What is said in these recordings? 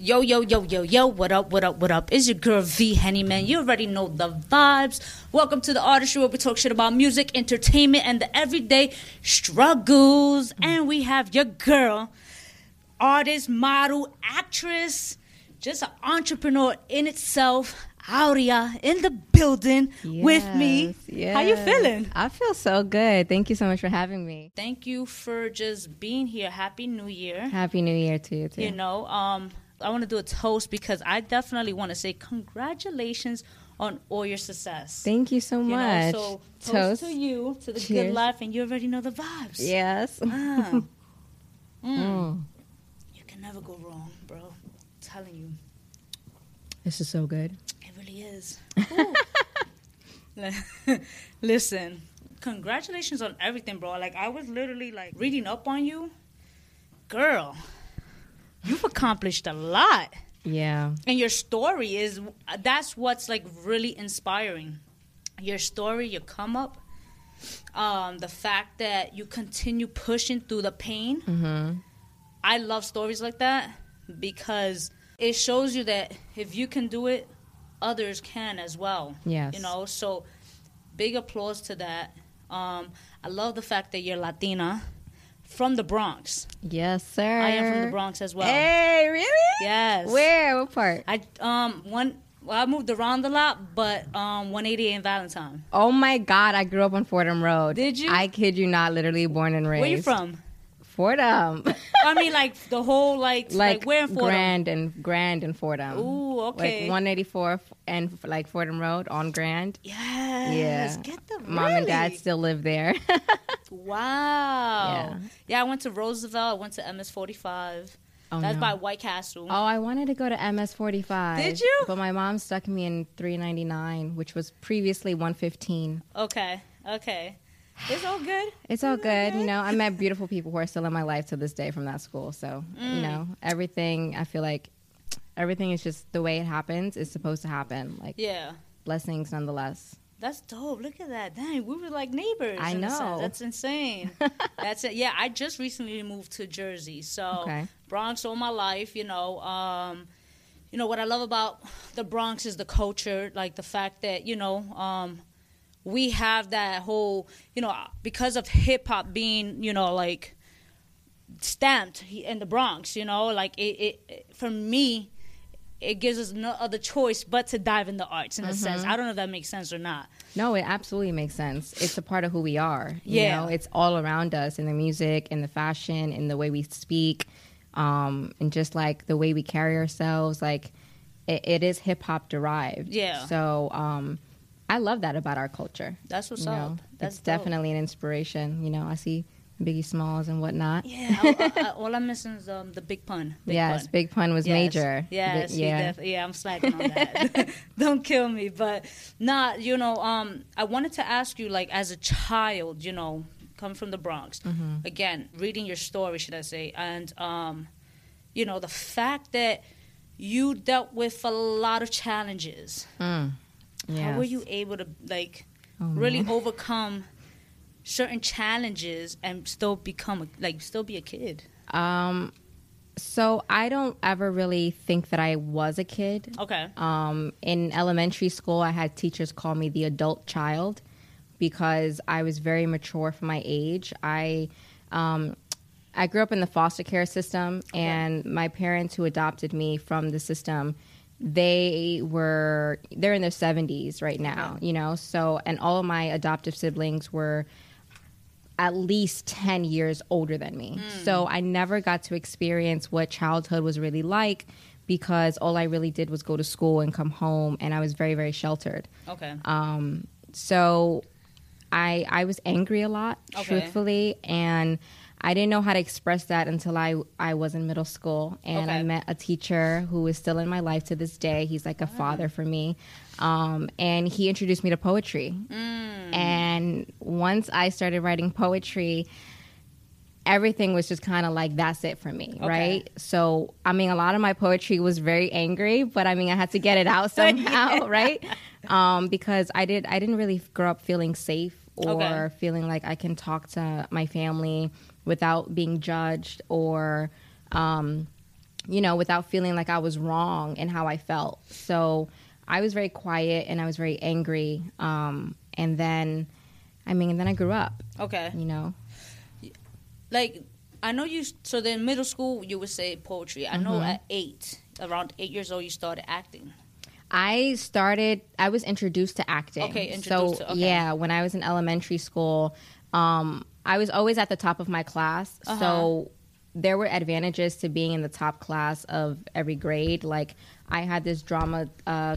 Yo, yo, yo, yo, yo, what up, what up, what up? It's your girl, V Hennyman. You already know the vibes. Welcome to The Artistry, where we talk shit about music, entertainment, and the everyday struggles. And we have your girl, artist, model, actress, just an entrepreneur in itself, Aurea, in the building with me. Yes. How you feeling? I feel so good. Thank you so much for having me. Thank you for just being here. Happy New Year. Happy New Year to you, too. You know, I want to do a toast because I definitely want to say congratulations on all your success. Thank you so much. So toast to you, to the Cheers. Good life, and you already know the vibes. Yes. You can never go wrong, bro. I'm telling you. This is so good. It really is. Listen, congratulations on everything, bro. Like, I was literally, like, reading up on you. Girl. You've accomplished a lot. Yeah. And your story is, that's what's like really inspiring. Your story, your come up, the fact that you continue pushing through the pain. Mm-hmm. I love stories like that because it shows you that if you can do it, others can as well. Yes. You know, so big applause to that. I love the fact that you're Latina. From the Bronx. Yes, sir. I am from the Bronx as well. Hey, really? Yes. Where? What part? I moved around a lot, but 188 in Valentine. Oh my God, I grew up on Fordham Road. Did you? I kid you not, literally born and raised. Where you from? Fordham. I mean, like the whole like where in Fordham? Grand and Fordham. Ooh, okay. Like 184 and like Fordham Road on Grand. Yes. Yeah. Get the mom really? And dad still live there. Wow. Yeah, I went to Roosevelt. I went to MS45. Oh, that's by White Castle. Oh, I wanted to go to MS45. Did you? But my mom stuck me in 399, which was previously 115. Okay. It's all good. You know, I met beautiful people who are still in my life to this day from that school. So, you know, everything, I feel like everything is just the way it happens is supposed to happen. Like, yeah. Blessings nonetheless. That's dope. Look at that. Dang, we were like neighbors. I know. That's insane. That's it. Yeah, I just recently moved to Jersey. So, Bronx all my life, you know. You know, what I love about the Bronx is the culture. Like, the fact that, you know, we have that whole, you know, because of hip-hop being, you know, like, stamped in the Bronx, you know. Like, it for me, it gives us no other choice but to dive in the arts in a sense. I don't know if that makes sense or not. No, it absolutely makes sense. It's a part of who we are. You know, it's all around us in the music, in the fashion, in the way we speak, and just, like, the way we carry ourselves. Like, it is hip-hop derived. Yeah. So, I love that about our culture. That's what's up. That's it's dope. Definitely an inspiration. You know, I see Biggie Smalls and whatnot. Yeah, all I'm missing is the Big Pun. Big Pun was major. Yes, I'm slacking on that. Don't kill me. But, you know, I wanted to ask you, like, as a child, you know, come from the Bronx. Mm-hmm. Again, reading your story, should I say. And, you know, the fact that you dealt with a lot of challenges. Yes. How were you able to, like, really overcome certain challenges and still become, like, still be a kid? So I don't ever really think that I was a kid. Okay. In elementary school, I had teachers call me the adult child because I was very mature for my age. I grew up in the foster care system, and my parents who adopted me from the system, they're in their 70s right now, you know, so, and all of my adoptive siblings were at least 10 years older than me. So I never got to experience what childhood was really like because all I really did was go to school and come home, and I was very, very sheltered. Okay. So I was angry a lot, truthfully, and I didn't know how to express that until I was in middle school, and I met a teacher who is still in my life to this day. He's like a father for me, and he introduced me to poetry. And once I started writing poetry, everything was just kind of like, that's it for me, right? So, I mean, a lot of my poetry was very angry, but I mean, I had to get it out somehow, right? Because I didn't really grow up feeling safe or feeling like I can talk to my family without being judged or you know, without feeling like I was wrong in how I felt. So I was very quiet and I was very angry. And then I grew up. Okay. You know? Like, I know you, so then middle school, you would say poetry. I know at around 8 years old, you started acting. I was introduced to acting. Okay, introduced to, okay. Yeah, when I was in elementary school, I was always at the top of my class. Uh-huh. So there were advantages to being in the top class of every grade. Like, I had this drama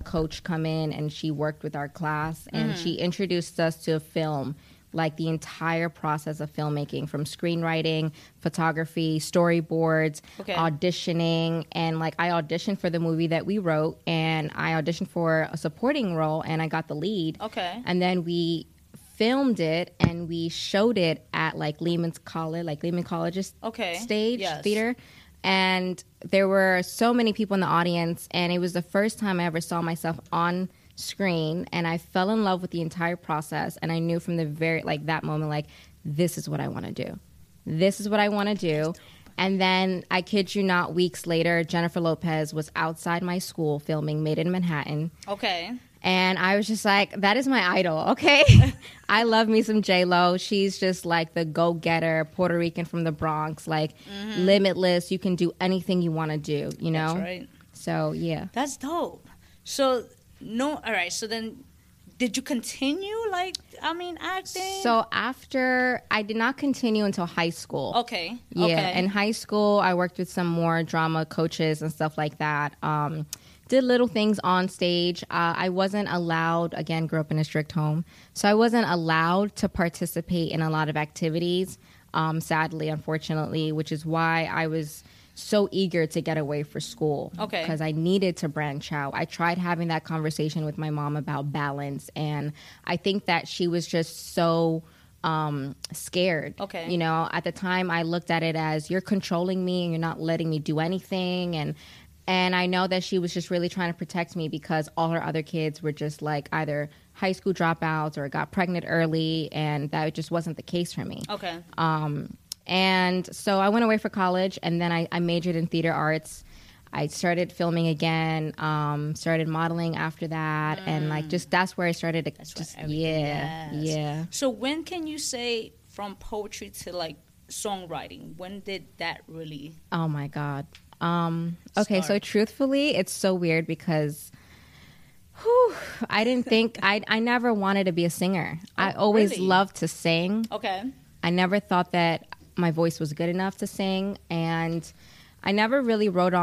coach come in, and she worked with our class, and she introduced us to film, like the entire process of filmmaking, from screenwriting, photography, storyboards, auditioning. And like, I auditioned for the movie that we wrote, and I auditioned for a supporting role, and I got the lead. Okay. And then we filmed it, and we showed it at like Lehman College's stage theater. And there were so many people in the audience, and it was the first time I ever saw myself on screen, and I fell in love with the entire process. And I knew from the very, like, that moment, like, this is what I want to do. This is what I want to do. And then, I kid you not, weeks later, Jennifer Lopez was outside my school filming Made in Manhattan. Okay. And I was just like, that is my idol, okay? I love me some J-Lo. She's just like the go-getter, Puerto Rican from the Bronx, like limitless. You can do anything you want to do, you know? That's right. So, yeah. That's dope. So... No, all right. So then, did you continue? Like, I mean, acting. So after, I did not continue until high school. Okay. Yeah. Okay. In high school, I worked with some more drama coaches and stuff like that. Did little things on stage. I wasn't allowed. Again, grew up in a strict home, so I wasn't allowed to participate in a lot of activities. Sadly, unfortunately, which is why I was so eager to get away for school, because I needed to branch out. I tried having that conversation with my mom about balance, and I think that she was just so scared. Okay. You know, at the time I looked at it as, you're controlling me and you're not letting me do anything. And I know that she was just really trying to protect me, because all her other kids were just like either high school dropouts or got pregnant early, and that just wasn't the case for me. Okay. And so I went away for college, and then I majored in theater arts. I started filming again, started modeling after that, and like, just that's where I started to just, yeah. So when can you say from poetry to like songwriting, when did that really? Oh my God. Okay, so truthfully, it's so weird because I didn't think, I never wanted to be a singer. I always loved to sing. Okay. I never thought that my voice was good enough to sing, and I never really wrote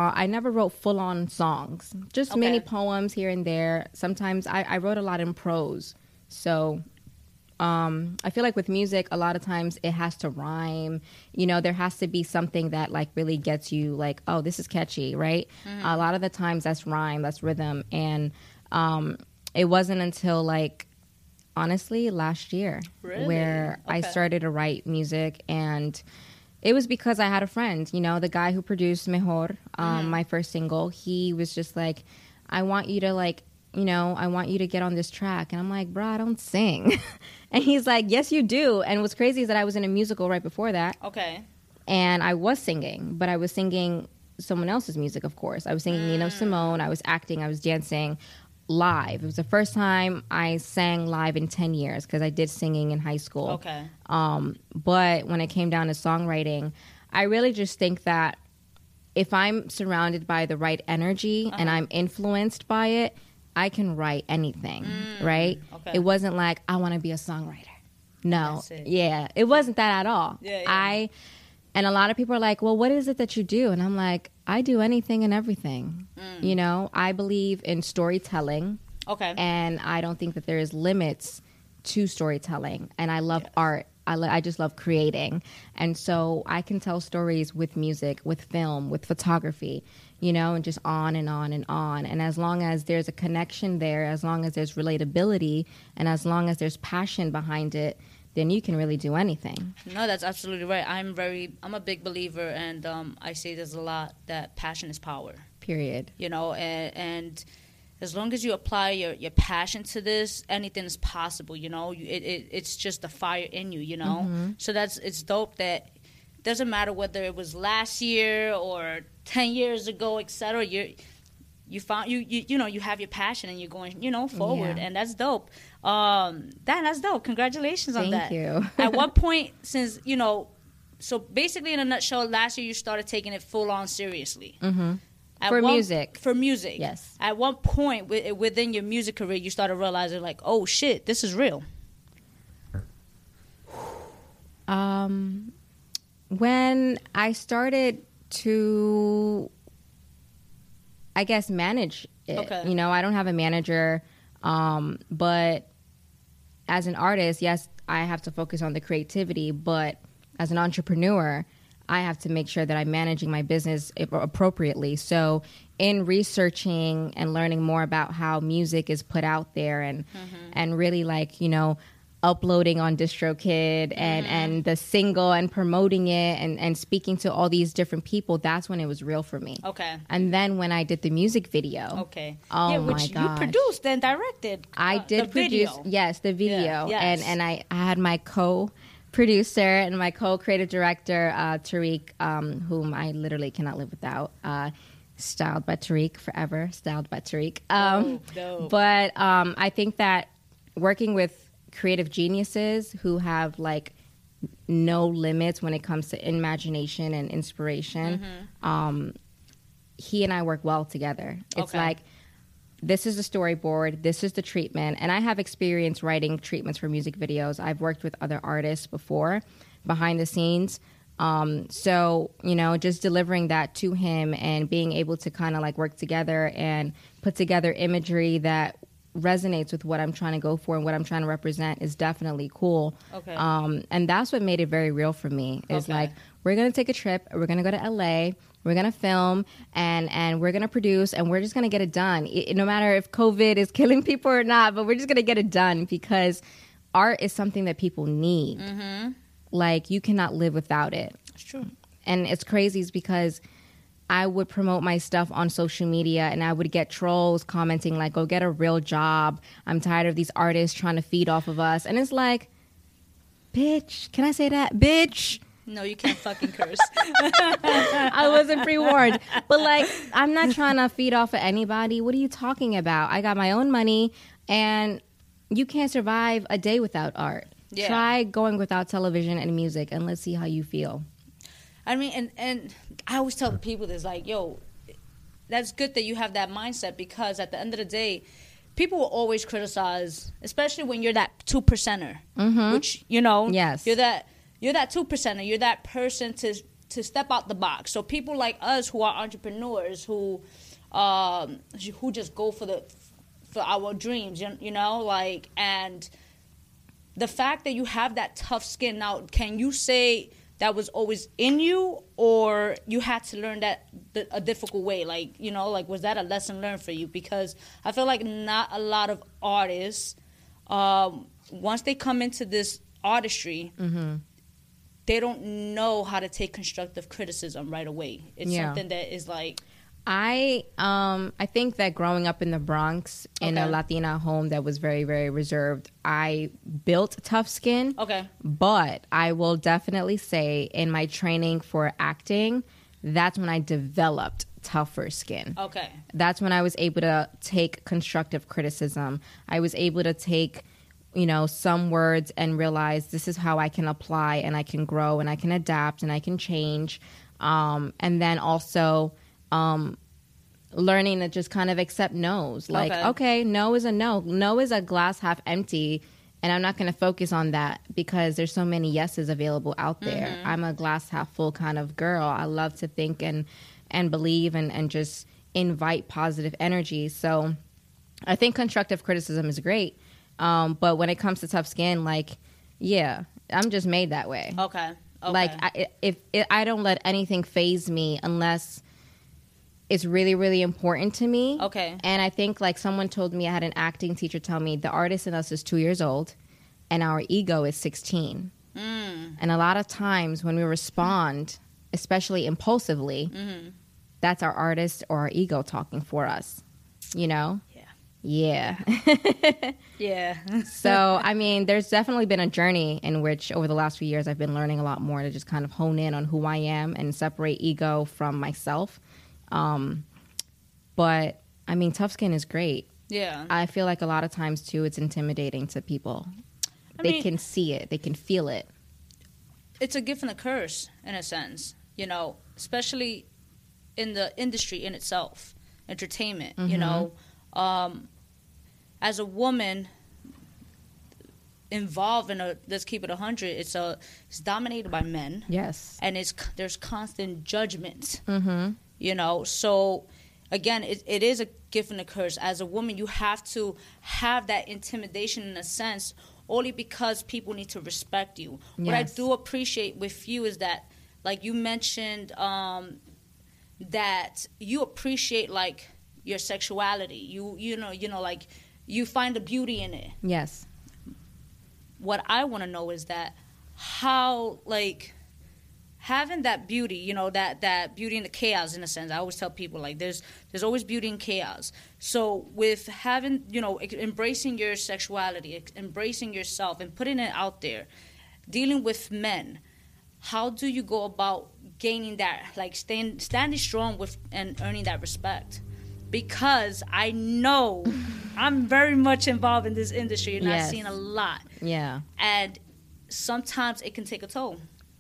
full-on songs, just many poems here and there. Sometimes I wrote a lot in prose, so I feel like with music a lot of times it has to rhyme, you know. There has to be something that like really gets you like, oh, this is catchy, right? A lot of the times that's rhyme, that's rhythm. And it wasn't until like, honestly, last year, where I started to write music. And it was because I had a friend, you know, the guy who produced Mejor, my first single. He was just like, I want you to like, you know, I want you to get on this track. And I'm like, bro, I don't sing. And he's like, yes, you do. And what's crazy is that I was in a musical right before that. Okay. And I was singing, but I was singing someone else's music, of course. I was singing Nina Simone. I was acting. I was dancing. Live. It was the first time I sang live in 10 years, because I did singing in high school. Okay. But when it came down to songwriting, I really just think that if I'm surrounded by the right energy and I'm influenced by it, I can write anything, right? Okay. It wasn't like, I want to be a songwriter. No. Yeah. It wasn't that at all. Yeah, yeah. And a lot of people are like, well, what is it that you do? And I'm like, I do anything and everything. You know, I believe in storytelling. Okay. And I don't think that there is limits to storytelling. And I love art. I just love creating. And so I can tell stories with music, with film, with photography, you know, and just on and on and on. And as long as there's a connection there, as long as there's relatability, and as long as there's passion behind it, then you can really do anything. No, that's absolutely right. I'm a big believer, and I say there's a lot that passion is power. Period. You know, and as long as you apply your passion to this, anything is possible, you know. It's just the fire in you, you know. So it's dope that doesn't matter whether it was last year or 10 years ago, etc. You you have your passion and you're going, forward. Yeah. And that's dope. That's dope. Congratulations on that. Thank you. At what point since, so basically in a nutshell, last year you started taking it full on seriously. Mm-hmm. For music. Yes. At what point within your music career you started realizing like, oh shit, this is real? When I started to, I guess, manage it. Okay. I don't have a manager, but as an artist, yes, I have to focus on the creativity, but as an entrepreneur, I have to make sure that I'm managing my business appropriately. So in researching and learning more about how music is put out there and really like, uploading on DistroKid and the single and promoting it and speaking to all these different people, that's when it was real for me. Okay. And then when I did the music video. Okay. Oh yeah, which you produced and directed. I did produce video. Yes, the video. Yeah, yes. And I had my co-producer and my co-creative director, Tariq, whom I literally cannot live without. Styled by Tariq forever. Styled by Tariq. Dope. But I think that working with creative geniuses who have like no limits when it comes to imagination and inspiration. Mm-hmm. He and I work well together. It's like, this is the storyboard, this is the treatment. And I have experience writing treatments for music videos. I've worked with other artists before behind the scenes. So, just delivering that to him and being able to kind of like work together and put together imagery that resonates with what I'm trying to go for and what I'm trying to represent is definitely cool. Okay. And that's what made it very real for me is like, we're going to take a trip. We're going to go to LA. We're going to film and we're going to produce and we're just going to get it done. No matter if COVID is killing people or not, but we're just going to get it done because art is something that people need. Mm-hmm. Like you cannot live without it. It's true. And it's crazy because I would promote my stuff on social media and I would get trolls commenting like, go get a real job. I'm tired of these artists trying to feed off of us. And it's like, bitch, can I say that? Bitch. No, you can't fucking curse. I wasn't pre-warned. But like, I'm not trying to feed off of anybody. What are you talking about? I got my own money and you can't survive a day without art. Yeah. Try going without television and music and let's see how you feel. I mean, and I always tell the people this, like, yo, that's good that you have that mindset because at the end of the day, people will always criticize, especially when you're that 2%er, which, yes. you're that 2%er. You're that person to step out the box. So people like us who are entrepreneurs, who just go for our dreams, and the fact that you have that tough skin. Now, can you say that was always in you, or you had to learn that a difficult way? Like, was that a lesson learned for you? Because I feel like not a lot of artists, once they come into this artistry, they don't know how to take constructive criticism right away. It's something that is like... I think that growing up in the Bronx in a Latina home that was very, very reserved, I built tough skin. Okay. But I will definitely say in my training for acting, that's when I developed tougher skin. Okay. That's when I was able to take constructive criticism. I was able to take, some words and realize this is how I can apply and I can grow and I can adapt and I can change. And then also... learning to just kind of accept no's. Like, okay, no is a no. No is a glass half empty, and I'm not going to focus on that because there's so many yeses available out there. I'm a glass half full kind of girl. I love to think and believe and just invite positive energy. So I think constructive criticism is great. But when it comes to tough skin, like, yeah, I'm just made that way. Okay. Like, I don't let anything faze me unless... it's really, really important to me. Okay. And I think, like, someone told me, I had an acting teacher tell me, the artist in us is 2 years old and our ego is 16. And a lot of times when we respond, especially impulsively, that's our artist or our ego talking for us, Yeah. Yeah. Yeah. So, I mean, there's definitely been a journey in which over the last few years I've been learning a lot more to just kind of hone in on who I am and separate ego from myself. But, I mean, tough skin is great. Yeah. I feel like a lot of times, too, it's intimidating to people. They can see it. They can feel it. It's a gift and a curse, in a sense, you know, especially in the industry in itself, entertainment, mm-hmm. you know. As a woman involved in let's keep it 100, it's dominated by men. Yes. And there's constant judgments, mm-hmm. you know. So, again, it is a gift and a curse. As a woman, you have to have that intimidation in a sense, only because people need to respect you. Yes. What I do appreciate with you is that, like you mentioned, that you appreciate, like, your sexuality. You know, like, you find the beauty in it. Yes. What I want to know is that how, like, having that beauty, you know, that beauty in the chaos, in a sense. I always tell people, like, there's always beauty in chaos. So with having, you know, embracing your sexuality, embracing yourself and putting it out there, dealing with men, how do you go about gaining that, like, standing strong with and earning that respect? Because I know I'm very much involved in this industry, and yes. I've seen a lot. Yeah. And sometimes it can take a toll.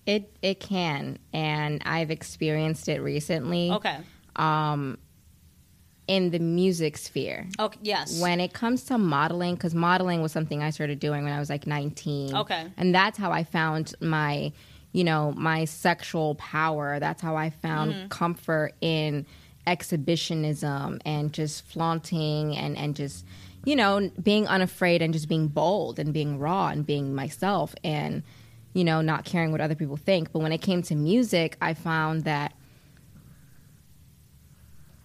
It can, and I've experienced it recently. Okay. In the music sphere. Okay. Yes. When it comes to modeling, because modeling was something I started doing when I was like 19. Okay. And that's how I found my, you know, my sexual power. That's how I found mm-hmm. comfort in exhibitionism and just flaunting and just, you know, being unafraid and just being bold and being raw and being myself and, you know, not caring what other people think. But when it came to music, I found that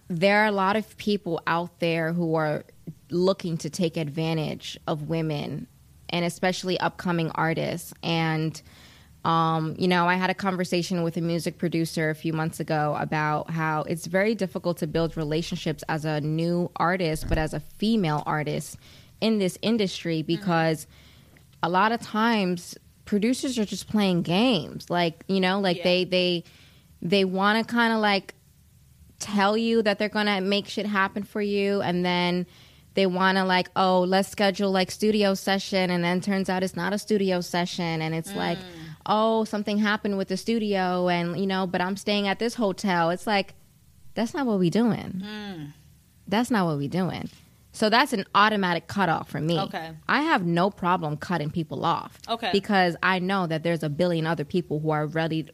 there are a lot of people out there who are looking to take advantage of women, and especially upcoming artists. And, you know, I had a conversation with a music producer a few months ago about how it's very difficult to build relationships as a new artist, but as a female artist in this industry, because mm-hmm. a lot of times producers are just playing games, like, you know, like yeah. they want to kind of like tell you that they're going to make shit happen for you, and then they want to like, oh, let's schedule like studio session, and then turns out it's not a studio session, and it's like, oh, something happened with the studio, and, you know, but I'm staying at this hotel. It's like, that's not what we doing. That's not what we doing. So that's an automatic cutoff for me. Okay. I have no problem cutting people off. Okay. Because I know that there's a billion other people who are ready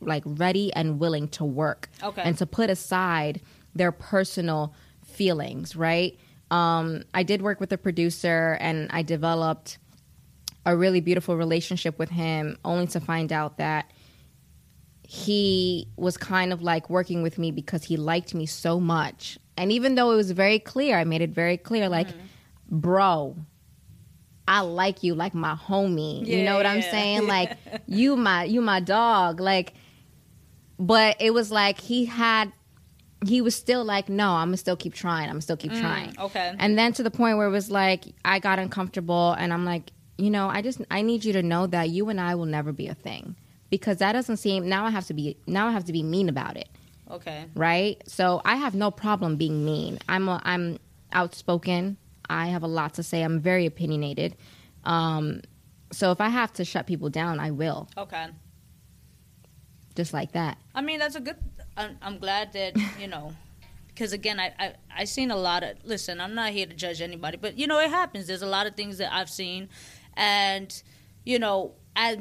and willing to work. Okay. And to put aside their personal feelings, right? I did work with a producer, and I developed a really beautiful relationship with him, only to find out that he was kind of like working with me because he liked me so much. And even though it was very clear, I made it very clear, like, bro, I like you like my homie. Yeah, you know what I'm saying? Yeah. Like, you my dog. Like, but it was like he was still like, no, I'm going to still keep trying. I'm still keep trying. Okay. And then to the point where it was like, I got uncomfortable, and I'm like, you know, I need you to know that you and I will never be a thing, because that doesn't seem, now I have to be mean about it. Okay. Right? So I have no problem being mean. I'm outspoken. I have a lot to say. I'm very opinionated. So if I have to shut people down, I will. Okay. Just like that. I mean, that's a good... I'm glad that, you know... Because, again, I seen a lot of... Listen, I'm not here to judge anybody. But, you know, it happens. There's a lot of things that I've seen. And, you know, as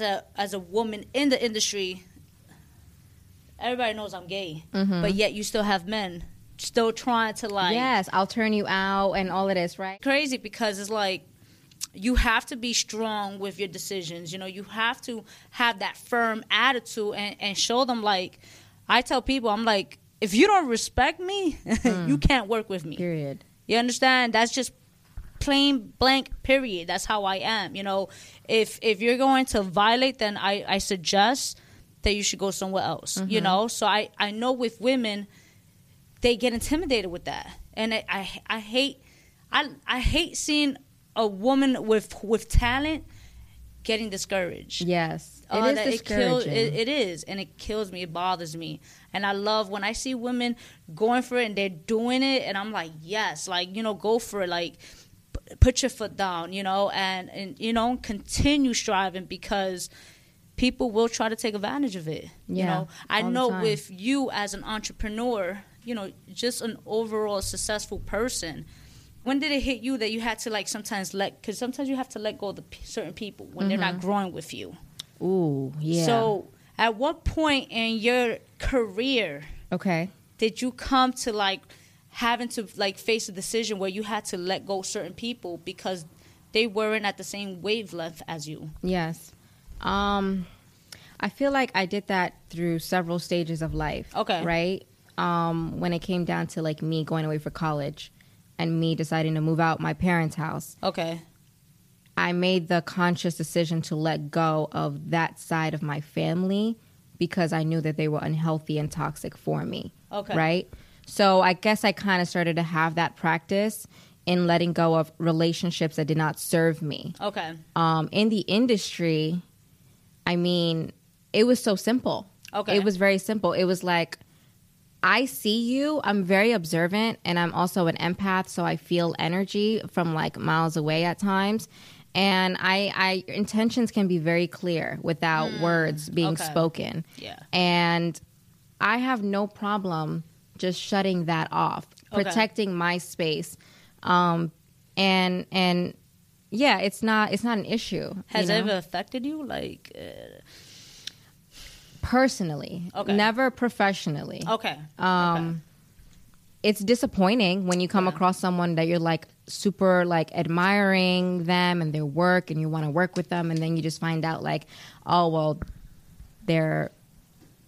a woman in the industry... Everybody knows I'm gay, mm-hmm. but yet you still have men still trying to like... Yes, I'll turn you out and all of this, right? Crazy, because it's like you have to be strong with your decisions. You know, you have to have that firm attitude and show them, like... I tell people, I'm like, if you don't respect me, you can't work with me. Period. You understand? That's just plain blank period. That's how I am. You know, if you're going to violate, then I suggest... that you should go somewhere else, mm-hmm. you know? So I know with women, they get intimidated with that. And I hate I hate seeing a woman with talent getting discouraged. Yes, it is, and it kills me. It bothers me, and I love when I see women going for it and they're doing it, and I'm like, yes, like, you know, go for it, like put your foot down, you know, and you know, continue striving, because people will try to take advantage of it. Yeah, you know, I know with you as an entrepreneur, you know, just an overall successful person. When did it hit you that you had to, like, sometimes because sometimes you have to let go of the certain people when they're not growing with you? Ooh, yeah. So at what point in your career did you come to, like, having to, like, face a decision where you had to let go certain people because they weren't at the same wavelength as you? Yes. I feel like I did that through several stages of life. Okay. Right? When it came down to, like, me going away for college. And me deciding to move out my parents' house. Okay. I made the conscious decision to let go of that side of my family because I knew that they were unhealthy and toxic for me. Okay. Right? So I guess I kind of started to have that practice in letting go of relationships that did not serve me. Okay. In the industry, I mean, it was so simple. Okay. It was very simple. It was like, I see you. I'm very observant, and I'm also an empath, so I feel energy from, like, miles away at times. And I intentions can be very clear without words being spoken. Yeah. And I have no problem just shutting that off, protecting my space. And yeah, it's not an issue. Has it ever affected you, like? Personally, never professionally. It's disappointing when you come across someone that you're, like, super, like, admiring them and their work, and you want to work with them, and then you just find out, like, oh, well, they're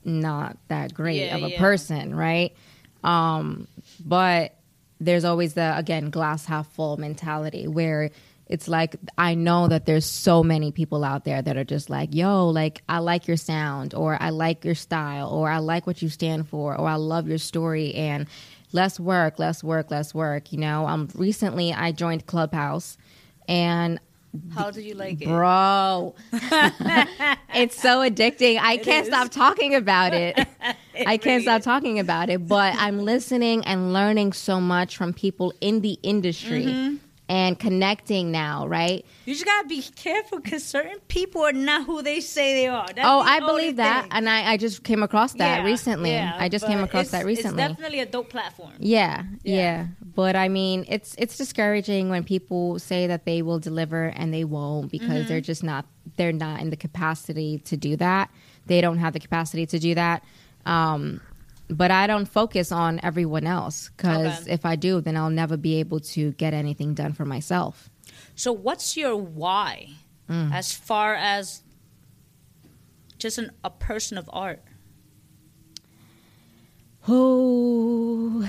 not that great of a person, right? But there's always the, again, glass half full mentality where it's like, I know that there's so many people out there that are just like, yo, like, I like your sound, or I like your style, or I like what you stand for, or I love your story, and less work, you know? Recently, I joined Clubhouse, and... How do you like it? Bro, it's so addicting. I can't stop talking about it, but I'm listening and learning so much from people in the industry. Mm-hmm. And connecting now, right? You just gotta be careful because certain people are not who they say they are. That's I believe that. And I just came across that recently. Yeah, I just came across that recently. It's definitely a dope platform. Yeah. But I mean, it's discouraging when people say that they will deliver and they won't because they're not in the capacity to do that. They don't have the capacity to do that. But I don't focus on everyone else because if I do, then I'll never be able to get anything done for myself. So what's your why as far as just a person of art? Oh,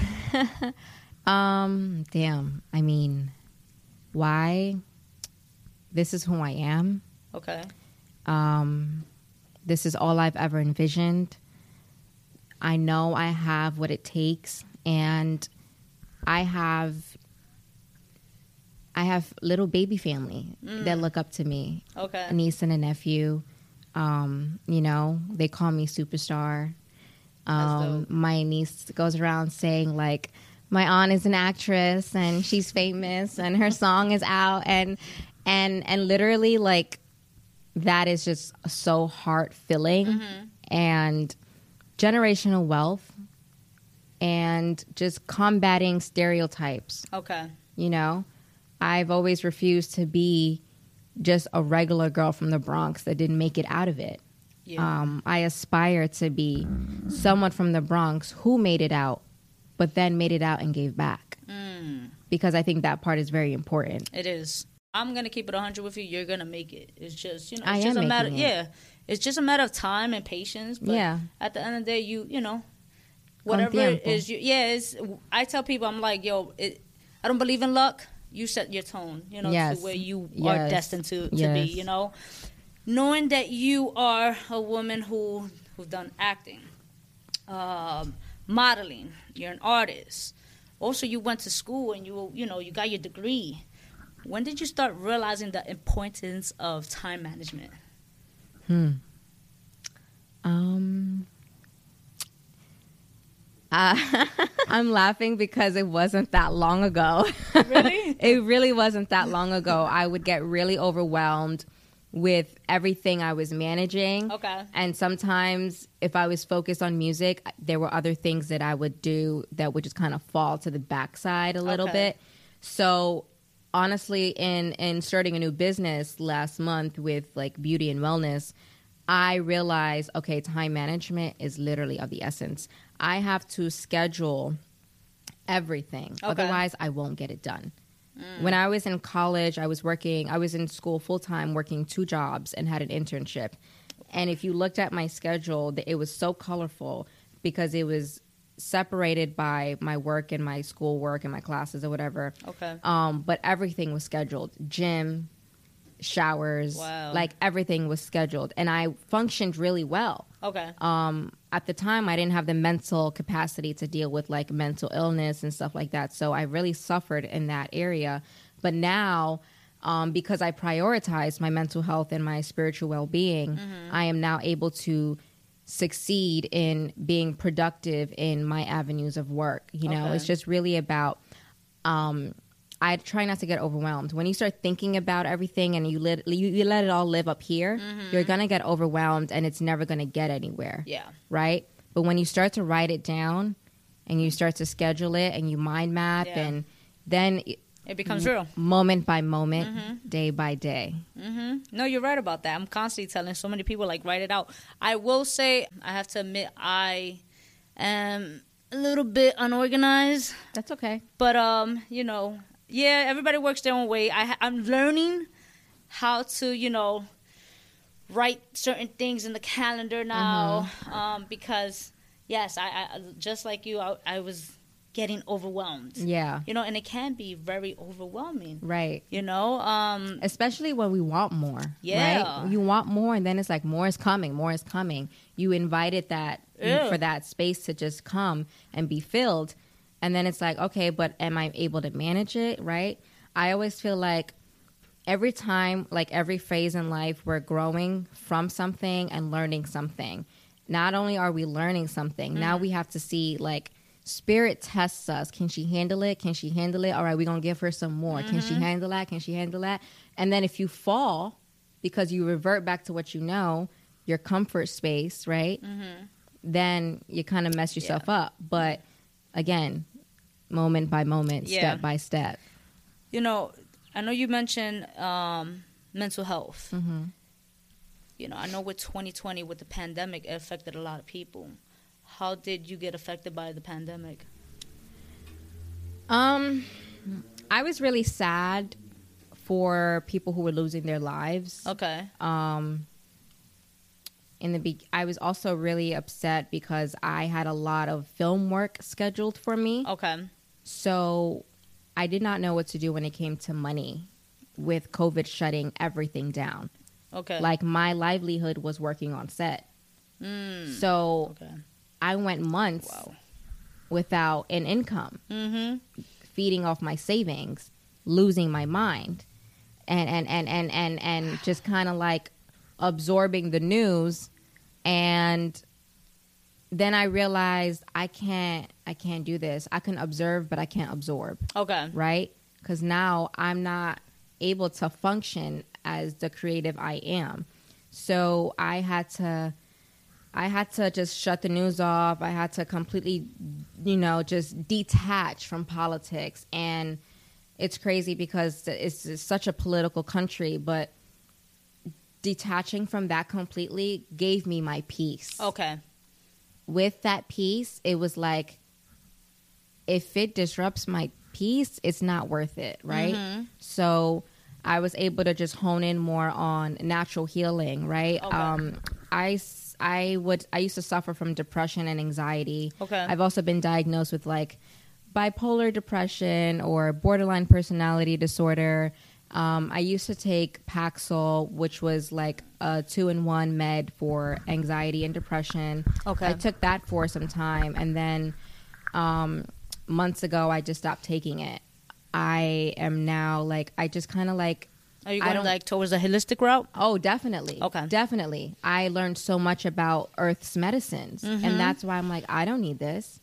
damn. I mean, why? This is who I am. Okay. This is all I've ever envisioned. I know I have what it takes, and I have little baby family that look up to me. Okay. A niece and a nephew. You know, they call me superstar. My niece goes around saying, like, my aunt is an actress and she's famous and her song is out, and literally, like, that is just so heart filling and generational wealth and just combating stereotypes. Okay. You know, I've always refused to be just a regular girl from the Bronx that didn't make it out of it. Yeah. I aspire to be someone from the Bronx who made it out, but then made it out and gave back. Because I think that part is very important. It is. I'm going to keep it 100 with you. You're going to make it. It's just, you know, it's just a matter of, it's just a matter of time and patience. But at the end of the day, you know, whatever it is, I tell people, I'm like, yo, I don't believe in luck. You set your tone, you know, to where you are destined to be, you know. Knowing that you are a woman who's done acting, modeling, you're an artist, Also, you went to school and you got your degree. When did you start realizing the importance of time management? I'm laughing because it wasn't that long ago. Really? It really wasn't that long ago. I would get really overwhelmed with everything I was managing. Okay. And sometimes if I was focused on music, there were other things that I would do that would just kind of fall to the backside a little bit. So honestly, in starting a new business last month with like beauty and wellness, I realized, okay, time management is literally of the essence. I have to schedule everything. Okay. Otherwise, I won't get it done. Mm. When I was in college, I was in school full-time working 2 jobs and had an internship. And if you looked at my schedule, it was so colorful because it was separated by my work and my school work and my classes or whatever. Okay. But everything was scheduled. Gym, showers, like everything was scheduled. And I functioned really well. Okay. At the time, I didn't have the mental capacity to deal with like mental illness and stuff like that. So I really suffered in that area. But now, because I prioritize my mental health and my spiritual well-being, I am now able to succeed in being productive in my avenues of work. You know, it's just really about, I try not to get overwhelmed. When you start thinking about everything and you let it all live up here, you're going to get overwhelmed and it's never going to get anywhere. Yeah. Right? But when you start to write it down and you start to schedule it and you mind map and then it becomes real. Moment by moment, day by day. No, you're right about that. I'm constantly telling so many people, like, write it out. I will say, I have to admit, I am a little bit unorganized. That's okay. But, you know... Yeah, everybody works their own way. I'm learning how to, you know, write certain things in the calendar now because, yes, I just like you, I was getting overwhelmed. Yeah. You know, and it can be very overwhelming. Right. You know? Especially when we want more. Yeah. Right? You want more, and then it's like more is coming, more is coming. You invited that for that space to just come and be filled. And then it's like, okay, but am I able to manage it, right? I always feel like every time, like every phase in life, we're growing from something and learning something. Not only are we learning something, now we have to see, like, spirit tests us. Can she handle it? Can she handle it? All right, we're going to give her some more. Can she handle that? Can she handle that? And then if you fall because you revert back to what you know, your comfort space, right? Then you kind of mess yourself up. But again, moment by moment, step by step. You know, I know you mentioned mental health. You know, I know with 2020, with the pandemic, it affected a lot of people. How did you get affected by the pandemic? I was really sad for people who were losing their lives. Okay. I was also really upset because I had a lot of film work scheduled for me. Okay. So I did not know what to do when it came to money with COVID shutting everything down. Okay. Like my livelihood was working on set. So I went months without an income, feeding off my savings, losing my mind, and just kind of like absorbing the news. And then I realized I can't do this. I can observe, but I can't absorb. Okay. Right? Because now I'm not able to function as the creative I am. So I had to just shut the news off. I had to completely, you know, just detach from politics. And it's crazy because it's such a political country, but detaching from that completely gave me my peace. Okay. With that peace, it was like, if it disrupts my peace, it's not worth it, right? So I was able to just hone in more on natural healing, right? Okay. I used to suffer from depression and anxiety. Okay. I've also been diagnosed with like bipolar depression or borderline personality disorder. I used to take Paxil, which was like a 2-in-1 med for anxiety and depression. Okay. I took that for some time. And then months ago, I just stopped taking it. I am now like, I just kind of like. Are you going like towards a holistic route? Oh, definitely. Okay. Definitely. I learned so much about Earth's medicines. Mm-hmm. And that's why I'm like, I don't need this,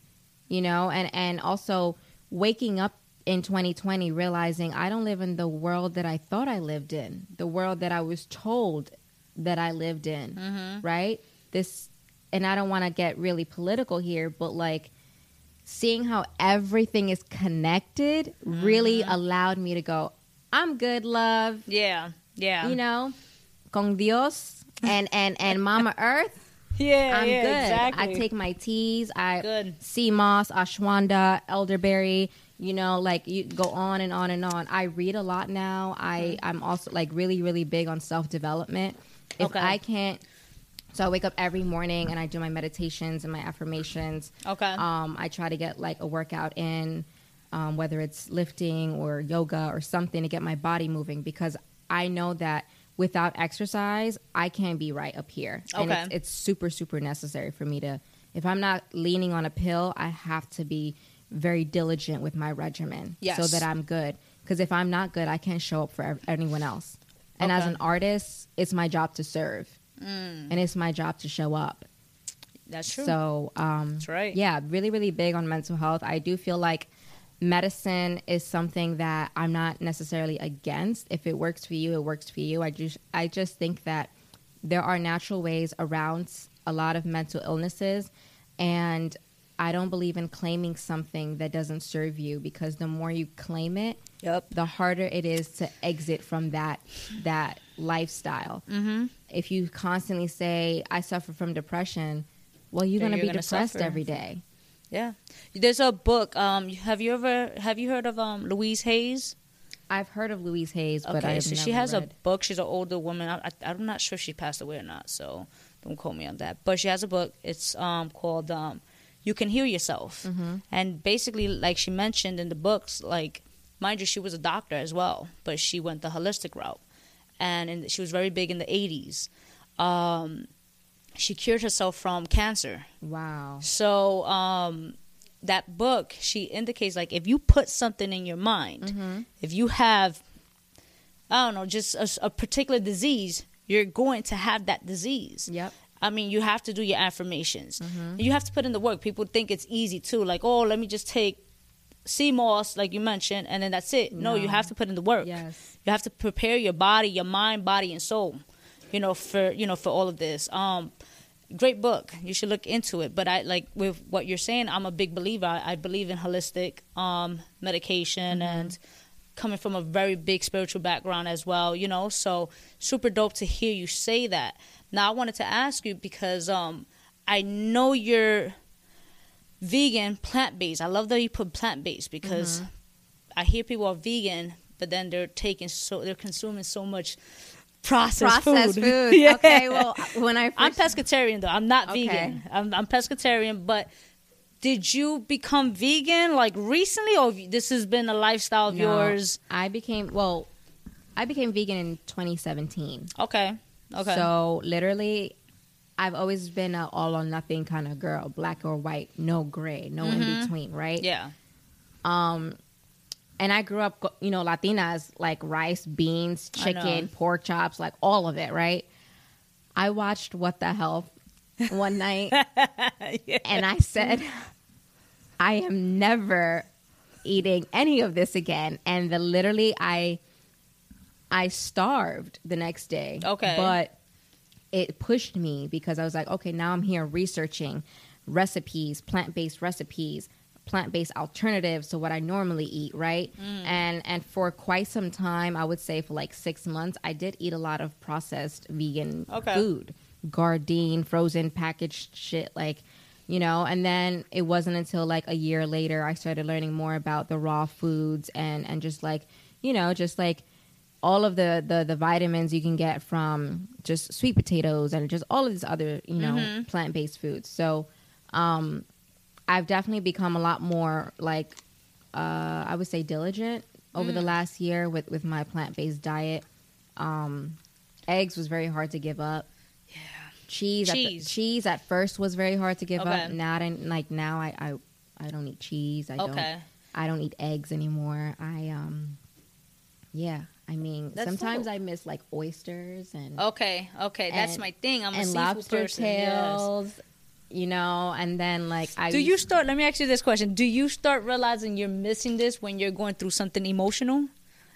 you know? And also waking up in 2020, realizing I don't live in the world that I thought I lived in, the world that I was told that I lived in, mm-hmm. right? This, and I don't want to get really political here, but like, seeing how everything is connected mm-hmm. really allowed me to go, I'm good, love. Yeah, yeah. You know, con Dios and Mama Earth. Yeah, I'm good. Exactly. I take my teas. Sea moss, ashwanda, elderberry. You know, like you go on and on and on. I read a lot now. I'm also like really, really big on self-development. So I wake up every morning and I do my meditations and my affirmations. Okay. I try to get like a workout in. Whether it's lifting or yoga or something to get my body moving, because I know that without exercise, I can't be right up here. Okay. And it's super, super necessary for me to, if I'm not leaning on a pill, I have to be very diligent with my regimen so that I'm good. Because if I'm not good, I can't show up for anyone else. And as an artist, it's my job to serve and it's my job to show up. That's true. So, that's right. Yeah, really, really big on mental health. I do feel like medicine is something that I'm not necessarily against. If it works for you, it works for you. I just think that there are natural ways around a lot of mental illnesses, and I don't believe in claiming something that doesn't serve you, because the more you claim it, the harder it is to exit from that lifestyle. Mm-hmm. If you constantly say, I suffer from depression, well, you're gonna be depressed every day. Yeah. There's a book. Have you heard of Louise Hayes? I've heard of Louise Hayes, but I've never read. She has a book. She's an older woman. I'm not sure if she passed away or not, so don't quote me on that. But she has a book. It's called You Can Heal Yourself. Mm-hmm. And basically, like she mentioned in the books, like, mind you, she was a doctor as well, but she went the holistic route. And she was very big in the 80s. She cured herself from cancer. Wow. So that book, she indicates, like, if you put something in your mind, mm-hmm. if you have, I don't know, just a particular disease, you're going to have that disease. Yep. I mean, you have to do your affirmations. Mm-hmm. You have to put in the work. People think it's easy, too. Like, oh, let me just take sea moss, like you mentioned, and then that's it. No, you have to put in the work. Yes. You have to prepare your body, your mind, body, and soul. For all of this. Great book. You should look into it. But I like with what you're saying, I'm a big believer. I believe in holistic medication mm-hmm. and coming from a very big spiritual background as well, you know. So super dope to hear you say that. Now I wanted to ask you, because I know you're vegan, plant-based. I love that you put plant-based, because mm-hmm. I hear people are vegan, but then they're consuming so much processed food. Yeah. Okay, well, I'm pescatarian, though. I'm not vegan. I'm pescatarian, but did you become vegan, like, recently, or this has been a lifestyle of yours? I became vegan in 2017. Okay. So, literally, I've always been an all-or-nothing kind of girl, black or white, no gray, no mm-hmm. in between, right? Yeah. And I grew up, you know, Latinas, like rice, beans, chicken, pork chops, like all of it, right? I watched What the Health one night, and I said, I am never eating any of this again. And literally, I starved the next day. Okay. But it pushed me, because I was like, okay, now I'm here researching recipes, plant-based recipes, plant-based alternatives to what I normally eat, right? And for quite some time, I would say for like 6 months, I did eat a lot of processed vegan food. Gardein, frozen packaged shit, like, you know. And then it wasn't until like a year later I started learning more about the raw foods and just like, you know, just like all of the vitamins you can get from just sweet potatoes and just all of these other, you know, mm-hmm. plant-based foods. So I've definitely become a lot more, like, I would say diligent over the last year with my plant-based diet. Eggs was very hard to give up. Yeah. Cheese at first was very hard to give up. Now I I don't eat cheese. I don't eat eggs anymore. That's sometimes cool. I miss like oysters and that's my thing. I'm a seafood lobster person. Tails, yes. You know, and then like I. Do you start? Let me ask you this question: do you start realizing you're missing this when you're going through something emotional?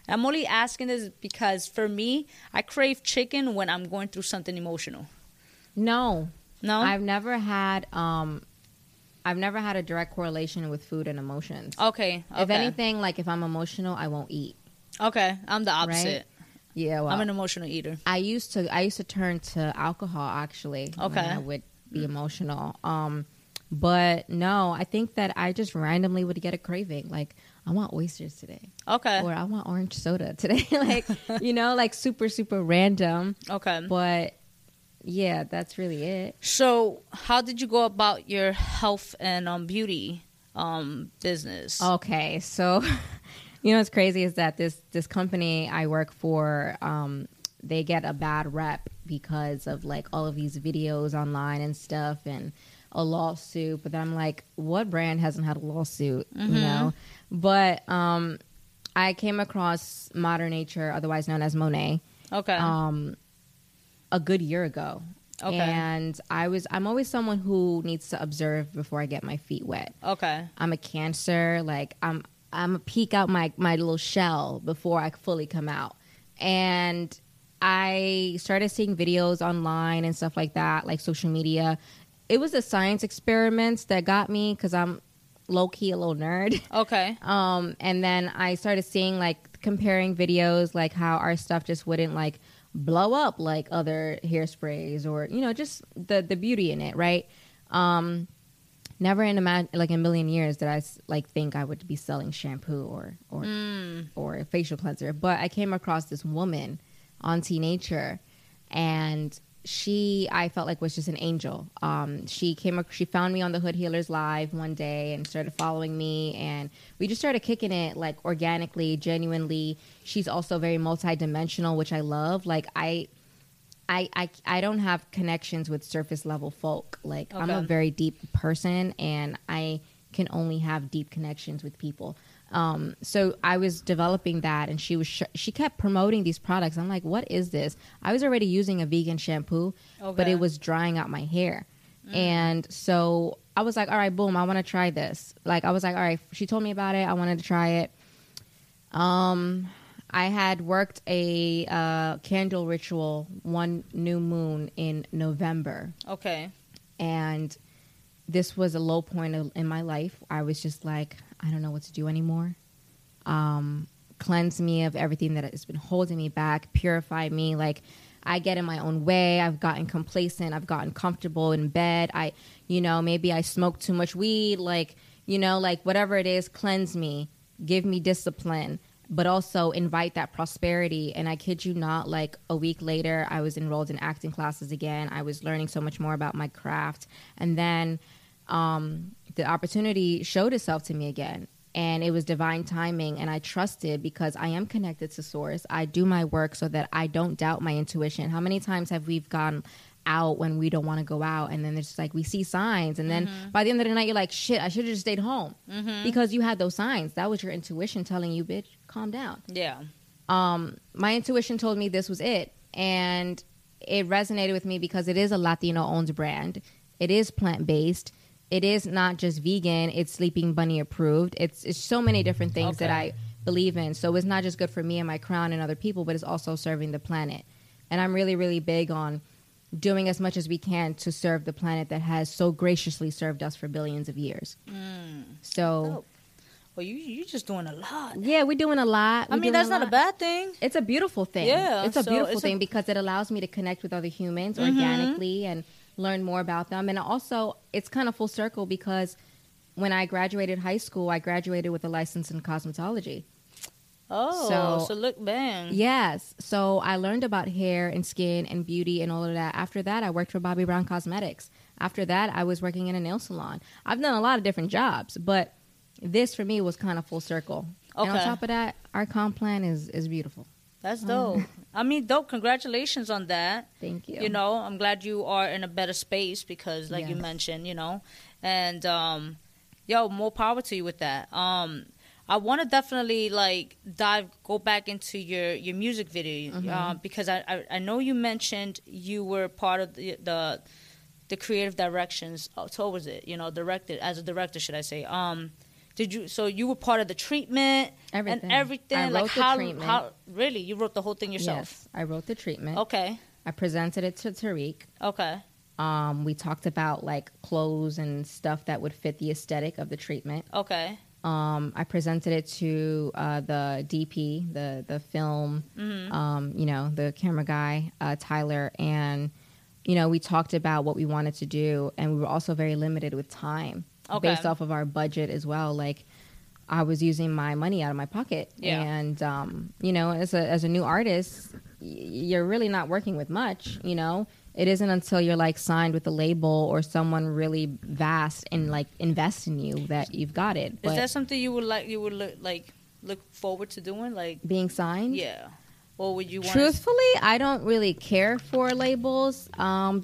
I'm only asking this because for me, I crave chicken when I'm going through something emotional. No. I've never had a direct correlation with food and emotions. Okay. If anything, like if I'm emotional, I won't eat. Okay, I'm the opposite. Right? Yeah, well, I'm an emotional eater. I used to turn to alcohol actually. Okay, when I would be emotional. But no, I think that I just randomly would get a craving, like I want oysters today. Okay, or I want orange soda today. Like you know, like super super random. Okay, but yeah, that's really it. So, how did you go about your health and beauty business? Okay, so. You know what's crazy is that this company I work for, they get a bad rep because of like all of these videos online and stuff and a lawsuit. But then I'm like, what brand hasn't had a lawsuit? Mm-hmm. You know? But I came across Modern Nature, otherwise known as Monet, a good year ago. Okay. And I'm always someone who needs to observe before I get my feet wet. Okay. I'm a Cancer, like I'm a peek out my little shell before I fully come out. And I started seeing videos online and stuff like that, like social media. It was the science experiments that got me because I'm low-key a little nerd. Okay. And then I started seeing, like, comparing videos, like how our stuff just wouldn't, like, blow up like other hairsprays or, you know, just the beauty in it, right? Never in a million years did I like think I would be selling shampoo or a facial cleanser. But I came across this woman, Auntie Nature, and I felt like was just an angel. She found me on the Hood Healers Live one day and started following me, and we just started kicking it like organically, genuinely. She's also very multidimensional, which I love. Like I don't have connections with surface level folk. Like I'm a very deep person and I can only have deep connections with people. So I was developing that and she kept promoting these products. I'm like, what is this? I was already using a vegan shampoo, but it was drying out my hair. Mm. And so I was like, all right, boom, I want to try this. Like I was like, all right, she told me about it. I wanted to try it. I had worked a candle ritual one new moon in November. Okay. And this was a low point in my life. I was just like, I don't know what to do anymore. Cleanse me of everything that has been holding me back. Purify me. Like, I get in my own way. I've gotten complacent. I've gotten comfortable in bed. Maybe I smoked too much weed. Like, you know, like whatever it is, cleanse me. Give me discipline. But also invite that prosperity. And I kid you not, like a week later, I was enrolled in acting classes again. I was learning so much more about my craft. And then the opportunity showed itself to me again. And it was divine timing. And I trusted because I am connected to source. I do my work so that I don't doubt my intuition. How many times have we gone out when we don't want to go out? And then it's just like we see signs. And then by the end of the night, you're like, shit, I should have just stayed home. Mm-hmm. Because you had those signs. That was your intuition telling you, bitch, calm down. Yeah. My intuition told me this was it. And it resonated with me because it is a Latino-owned brand. It is plant-based. It is not just vegan. It's Sleeping Bunny approved. It's so many different things that I believe in. So it's not just good for me and my crown and other people, but it's also serving the planet. And I'm really, really big on doing as much as we can to serve the planet that has so graciously served us for billions of years. Mm. So... Oh. Well, you're just doing a lot. Yeah, we're doing a lot. I mean, that's not a bad thing. It's a beautiful thing. Yeah. It's a beautiful thing because it allows me to connect with other humans organically and learn more about them. And also, it's kind of full circle because when I graduated high school, I graduated with a license in cosmetology. Oh, so look, bang. Yes. So I learned about hair and skin and beauty and all of that. After that, I worked for Bobby Brown Cosmetics. After that, I was working in a nail salon. I've done a lot of different jobs, but... this, for me, was kind of full circle. Okay. And on top of that, our comp plan is beautiful. That's dope. I mean, dope. Congratulations on that. Thank you. You know, I'm glad you are in a better space because, like you mentioned, you know, and yo, more power to you with that. I want to definitely like go back into your music video, mm-hmm. Because I know you mentioned you were part of the creative directions towards it, you know, as a director, should I say? So you were part of the treatment, everything. I wrote like the treatment. How really, you wrote the whole thing yourself? Yes, I wrote the treatment. Okay. I presented it to Tariq. Okay. We talked about like clothes and stuff that would fit the aesthetic of the treatment. Okay. I presented it to the DP, the film, mm-hmm. You know, the camera guy, Tyler, and you know, we talked about what we wanted to do, and we were also very limited with time. Okay. Based off of our budget as well. Like, I was using my money out of my pocket. Yeah. And, you know, as a new artist, you're really not working with much, you know. It isn't until you're, like, signed with a label or someone really vast and, like, invest in you that you've got it. But is that something you would look forward to doing? Like, being signed? Yeah. Or would you want... Truthfully, I don't really care for labels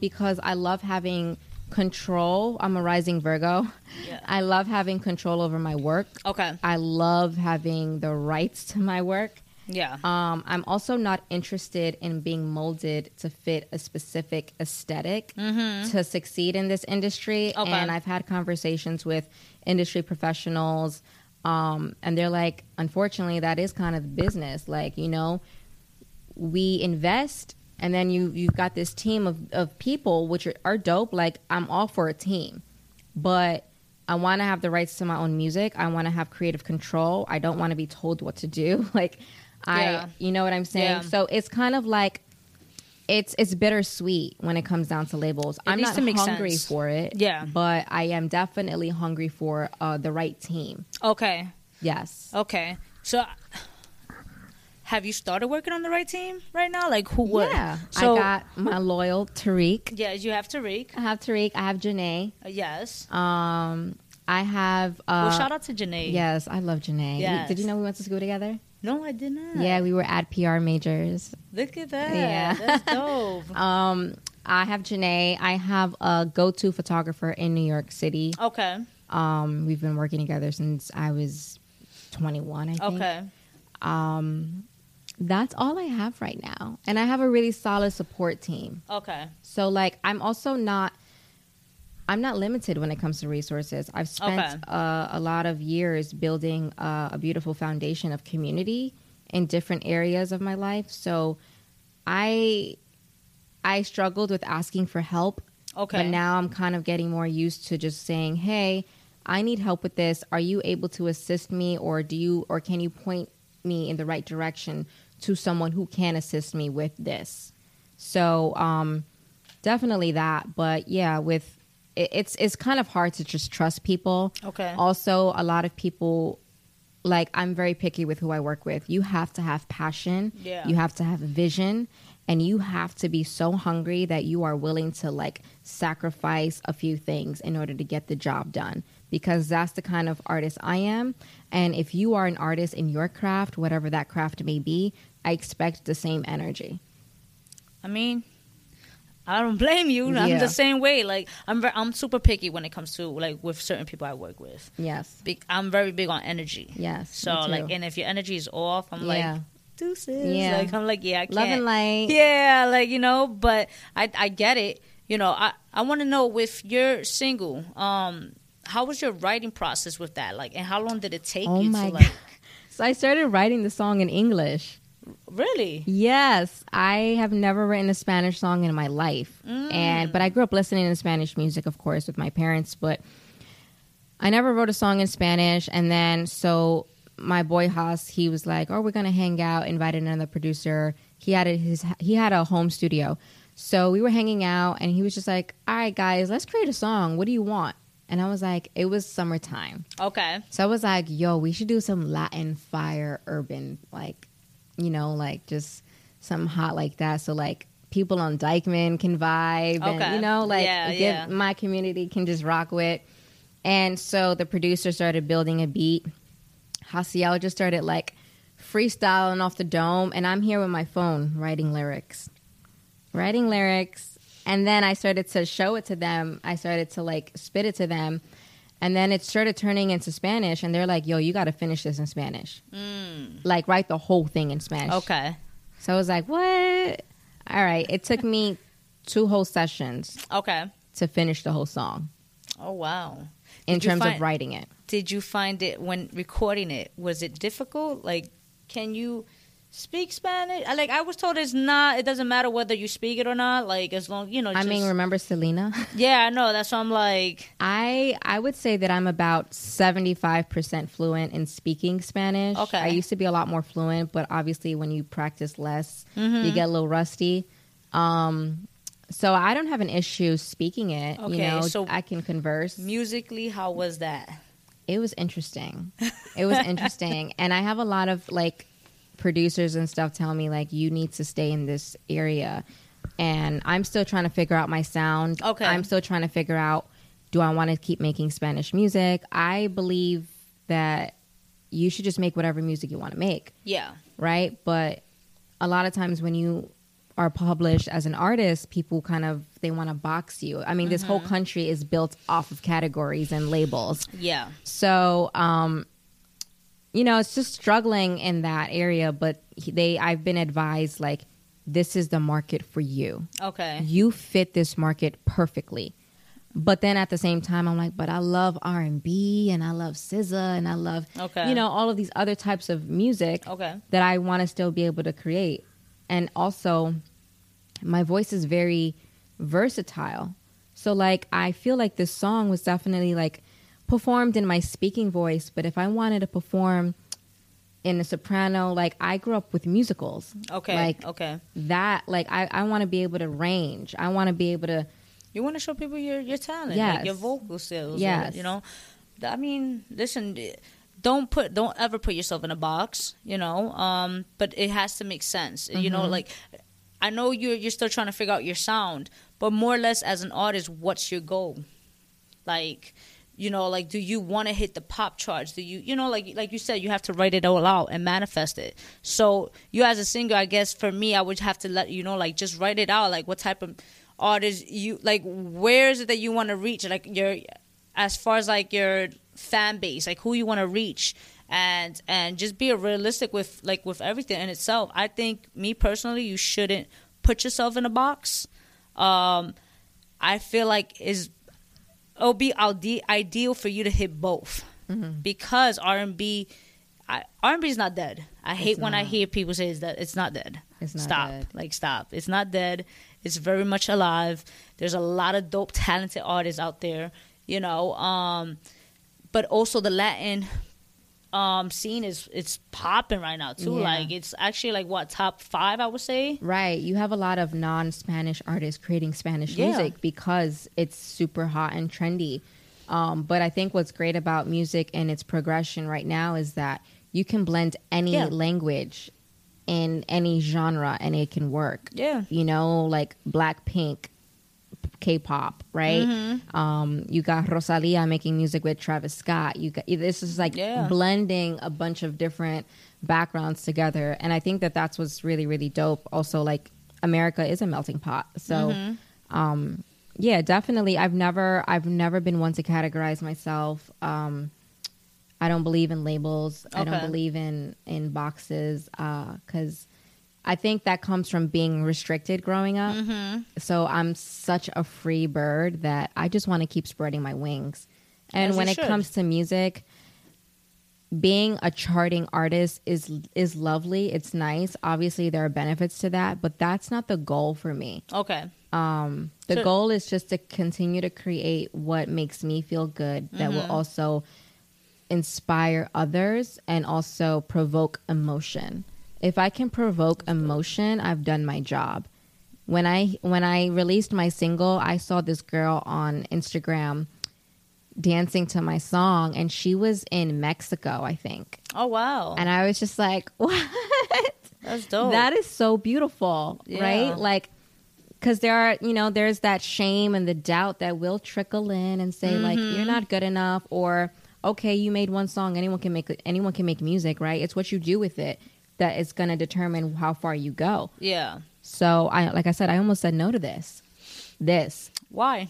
because I love having... control. I'm a rising Virgo. Yeah. I love having control over my work. Okay. I love having the rights to my work. Yeah. I'm also not interested in being molded to fit a specific aesthetic mm-hmm. to succeed in this industry. Okay. And I've had conversations with industry professionals, and they're like, unfortunately, that is kind of business. Like, you know, we invest. And then you've got this team of people which are dope. Like, I'm all for a team. But I want to have the rights to my own music. I want to have creative control. I don't want to be told what to do. Like, yeah. You know what I'm saying? Yeah. So it's kind of like, it's bittersweet when it comes down to labels. I'm not hungry for it. Yeah. But I am definitely hungry for the right team. Okay. Yes. Okay. So... have you started working on the right team right now? Like, who would? Yeah, so, I got my loyal Tariq. Yeah, you have Tariq. I have Tariq. I have Janae. Yes. I have... well, shout out to Janae. Yes, I love Janae. Yes. Did you know we went to school together? No, I did not. Yeah, we were at PR majors. Look at that. Yeah. That's dope. I have Janae. I have a go-to photographer in New York City. Okay. We've been working together since I was 21, I think. Okay. That's all I have right now. And I have a really solid support team. Okay. So, like, I'm not limited when it comes to resources. I've spent a lot of years building a beautiful foundation of community in different areas of my life. So I struggled with asking for help. Okay. But now I'm kind of getting more used to just saying, hey, I need help with this. Are you able to assist me, or can you point me in the right direction to someone who can assist me with this? So definitely that. But yeah, with it's kind of hard to just trust people. Okay. Also, a lot of people, like, I'm very picky with who I work with. You have to have passion. Yeah. You have to have vision, and you have to be so hungry that you are willing to, like, sacrifice a few things in order to get the job done. Because that's the kind of artist I am. And if you are an artist in your craft, whatever that craft may be, I expect the same energy. I mean, I don't blame you. Yeah. I'm the same way. Like, I'm super picky when it comes to, like, with certain people I work with. Yes. I'm very big on energy. Yes. So, like, and if your energy is off, I'm like, deuces. Yeah. Like, I'm like, yeah, I can't. Love and light. Yeah, like, you know, but I get it. You know, I want to know, with your single, how was your writing process with that? Like, and how long did it take you to, like... God. So I started writing the song in English. Really? Yes. I have never written a Spanish song in my life. Mm. But I grew up listening to Spanish music, of course, with my parents. But I never wrote a song in Spanish. And then, so my boy Hoss, he was like, oh, we're going to hang out, invited another producer. He had a home studio. So we were hanging out, and he was just like, all right, guys, let's create a song. What do you want? And I was like, it was summertime. Okay. So I was like, yo, we should do some Latin fire urban, like, you know, like, just something hot like that. So, like, people on Dykeman can vibe. Okay. And, you know, like, my community can just rock with. And so the producer started building a beat. Hasiel just started, like, freestyling off the dome. And I'm here with my phone writing lyrics. And then I started to show it to them. I started to, like, spit it to them. And then it started turning into Spanish, and they're like, yo, you got to finish this in Spanish. Like, write the whole thing in Spanish. Okay. So I was like, what? All right. It took me 2 whole sessions okay. to finish the whole song. Oh, wow. In terms of writing it. Did you find it, when recording it, was it difficult? Like, can you speak Spanish? Like, I was told it's not, it doesn't matter whether you speak it or not. Like, as long, you know. I mean, remember Selena? Yeah, I know. That's what I'm like. I would say that I'm about 75% fluent in speaking Spanish. Okay. I used to be a lot more fluent, but obviously when you practice less, you get a little rusty. So I don't have an issue speaking it. Okay, you know, so I can converse. Musically, how was that? It was interesting. It was interesting. And I have a lot of, like, producers and stuff tell me, like, you need to stay in this area. And I'm still trying to figure out my sound. Okay. I'm still trying to figure out, do I want to keep making Spanish music? I believe that you should just make whatever music you want to make. Yeah. Right? But a lot of times when you are published as an artist, people kind of, they want to box you. I mean, this whole country is built off of categories and labels. Yeah. So, you know, it's just struggling in that area, but I've been advised, like, this is the market for you. Okay. You fit this market perfectly. But then at the same time, I'm like, but I love R&B and I love SZA and I love, you know, all of these other types of music that I want to still be able to create. And also, my voice is very versatile. So, like, I feel like this song was definitely, like, performed in my speaking voice. But if I wanted to perform in a soprano, like, I grew up with musicals. Okay, like, okay. That, like, I want to be able to range. I want to be able to... You want to show people your talent, like your vocal skills. Yes. Or, you know? I mean, listen... Don't ever put yourself in a box, you know, but it has to make sense. You know, like, I know you're still trying to figure out your sound, but more or less as an artist, what's your goal? Like, you know, like, do you want to hit the pop charts? Do you know, like you said, you have to write it all out and manifest it. So you as a singer, I guess for me, I would have to let, you know, like, just write it out. Like, what type of artist you, like, where is it that you want to reach? Like, your, as far as, like, your fan base, like, who you want to reach, and just be realistic with everything in itself. I think, me personally, you shouldn't put yourself in a box. I feel like it'll be ideal for you to hit both, because R&B is not dead. I hate when I hear people say that it's not dead. It's not dead. Like, stop. It's not dead. It's very much alive. There's a lot of dope, talented artists out there, you know. But also the Latin scene it's popping right now too. Yeah. Like, it's actually, like, what, top 5 I would say. Right. You have a lot of non-Spanish artists creating Spanish music because it's super hot and trendy. But I think what's great about music and its progression right now is that you can blend any language in any genre and it can work. Yeah. You know, like Blackpink. K-pop, right? You got Rosalia making music with Travis Scott. You got, this is like blending a bunch of different backgrounds together, and I think that that's what's really, really dope. Also, like, America is a melting pot, so yeah, definitely. I've never been one to categorize myself. I don't believe in labels. I don't believe in boxes, because I think that comes from being restricted growing up. So I'm such a free bird that I just want to keep spreading my wings. And when it comes to music, being a charting artist is lovely. It's nice. Obviously, there are benefits to that, but that's not the goal for me. Okay. The goal is just to continue to create what makes me feel good that will also inspire others and also provoke emotion. If I can provoke emotion, I've done my job. When I released my single, I saw this girl on Instagram dancing to my song, and she was in Mexico, I think. Oh, wow. And I was just like, what? That's dope. That is so beautiful, right? Like, because there are, you know, there's that shame and the doubt that will trickle in and say, like, you're not good enough, or, okay, you made one song, anyone can make music, right? It's what you do with it that is going to determine how far you go. Yeah. So, I almost said no to this. Why?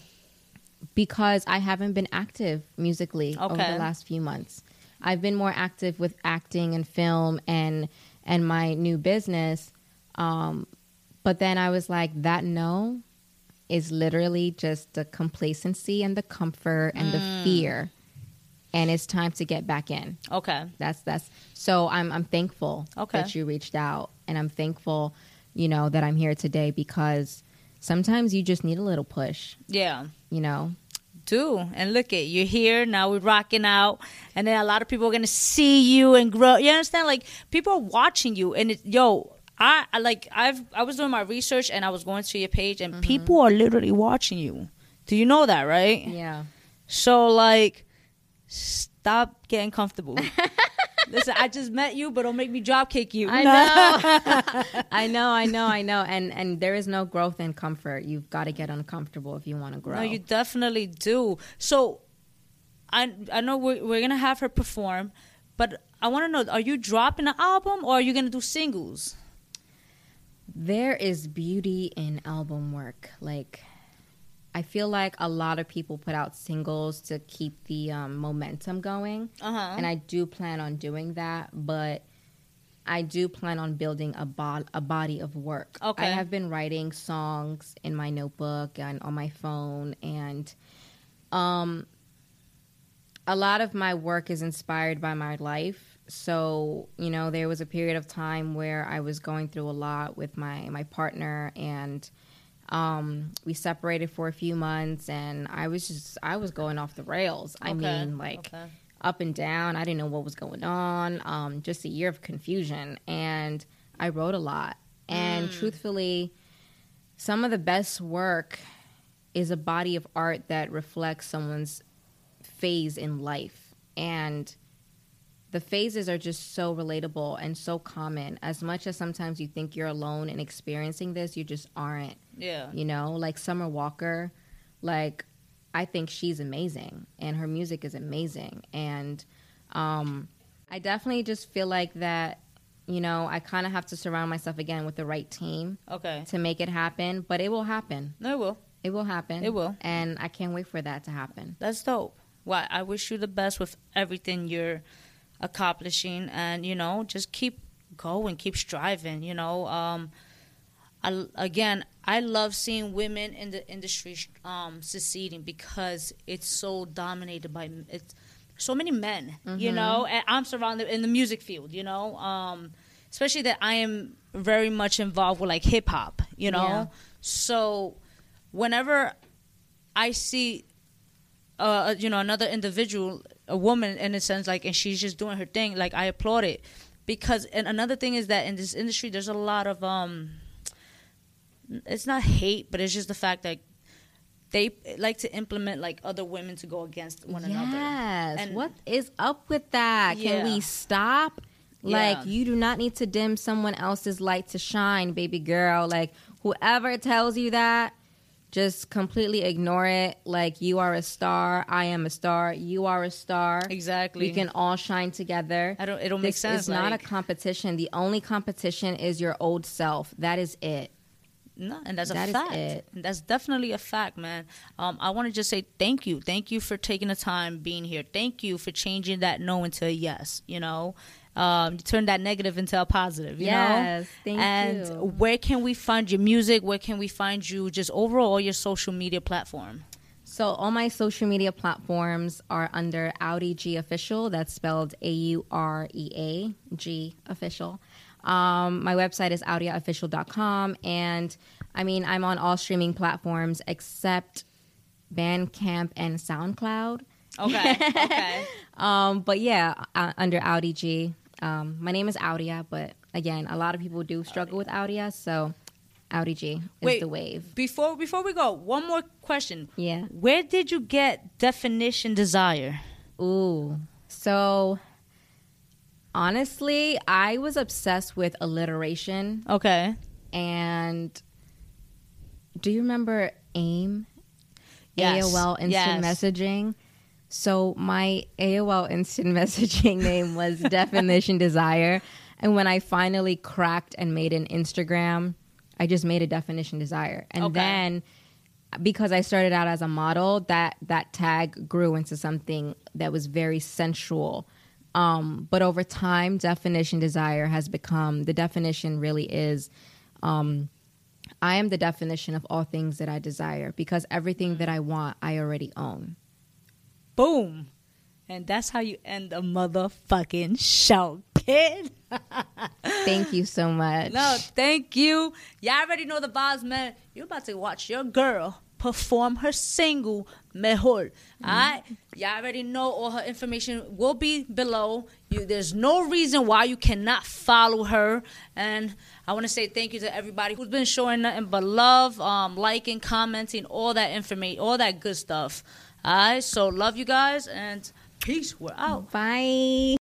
because I haven't been active musically over the last few months. I've been more active with acting and film and my new business. But then I was like, that no is literally just the complacency and the comfort and the fear. And it's time to get back in. Okay. That's so I'm thankful that you reached out, and I'm thankful, you know, that I'm here today, because sometimes you just need a little push. Yeah. You know? Do. And look at, you're here, now we're rocking out, and then a lot of people are going to see you and grow. You understand? Like, people are watching you, and I was doing my research, and I was going to your page, and people are literally watching you. Do you know that, right? Yeah. So, like, stop getting comfortable. Listen, I just met you, but don't make me drop kick you. I know. I know. And there is no growth in comfort. You've got to get uncomfortable if you want to grow. No, you definitely do. So I know we're going to have her perform, but I want to know, are you dropping an album, or are you going to do singles? There is beauty in album work. Like, I feel like a lot of people put out singles to keep the momentum going. And I do plan on doing that, but I do plan on building a body of work. Okay. I have been writing songs in my notebook and on my phone, and a lot of my work is inspired by my life. So, you know, there was a period of time where I was going through a lot with my partner, and we separated for a few months, and I was going off the rails. I mean, like, up and down. I didn't know what was going on. Just a year of confusion. And I wrote a lot. And truthfully, some of the best work is a body of art that reflects someone's phase in life. And the phases are just so relatable and so common. As much as sometimes you think you're alone in experiencing this, you just aren't. Yeah. You know, like Summer Walker, like, I think she's amazing, and her music is amazing. And I definitely just feel like that, you know, I kind of have to surround myself again with the right team to make it happen. But it will happen. No, it will. It will happen. It will. And I can't wait for that to happen. That's dope. Well, I wish you the best with everything you're accomplishing, and, you know, just keep going, keep striving, you know. I love seeing women in the industry succeeding, because it's so dominated by so many men, you know, and I'm surrounded in the music field, you know, especially that I am very much involved with, like, hip hop, you know. Yeah. So whenever I see you know, another individual, a woman in a sense, like, and she's just doing her thing, like, I applaud it. Because, and another thing is that in this industry, there's a lot of, it's not hate, but it's just the fact that they like to implement, like, other women to go against one another. Yes, and what is up with that? Yeah. Can we stop? Like, you do not need to dim someone else's light to shine, baby girl. Like, whoever tells you that, just completely ignore it. Like, you are a star. I am a star. You are a star. Exactly. We can all shine together. It'll make sense. It's not a competition. The only competition is your old self. That is it. No, and that's a fact. And that's definitely a fact, man. I want to just say thank you. Thank you for taking the time being here. Thank you for changing that no into a yes, you know. You turn that negative into a positive, you know? Yes, thank you. And where can we find your music? Where can we find you, just overall, your social media platform? So all my social media platforms are under Aurea G Official. That's spelled AUREA G Official. My website is AureaOfficial.com. And, I mean, I'm on all streaming platforms except Bandcamp and SoundCloud. Okay. But, yeah, under Aurea G. My name is Aurea, but, again, a lot of people do struggle with Aurea, so Aurea G is the wave. Before we go, one more question. Yeah. Where did you get Definition Desire? Ooh. So, honestly, I was obsessed with alliteration. Okay. And do you remember AIM? Yes. AOL Instant Messaging? So my AOL Instant Messaging name was Definition Desire. And when I finally cracked and made an Instagram, I just made a Definition Desire. And then because I started out as a model, that tag grew into something that was very sensual. But over time, Definition Desire has become, the definition really is, I am the definition of all things that I desire, because everything that I want, I already own. Boom. And that's how you end a motherfucking show, kid. Thank you so much. No, thank you. Y'all already know the vibes, man. You're about to watch your girl perform her single, Mejor. Mm-hmm. All right? Y'all already know all her information will be below. There's no reason why you cannot follow her. And I want to say thank you to everybody who's been showing nothing but love, liking, commenting, all that information, all that good stuff. All right? So love you guys, and peace. We're out. Bye.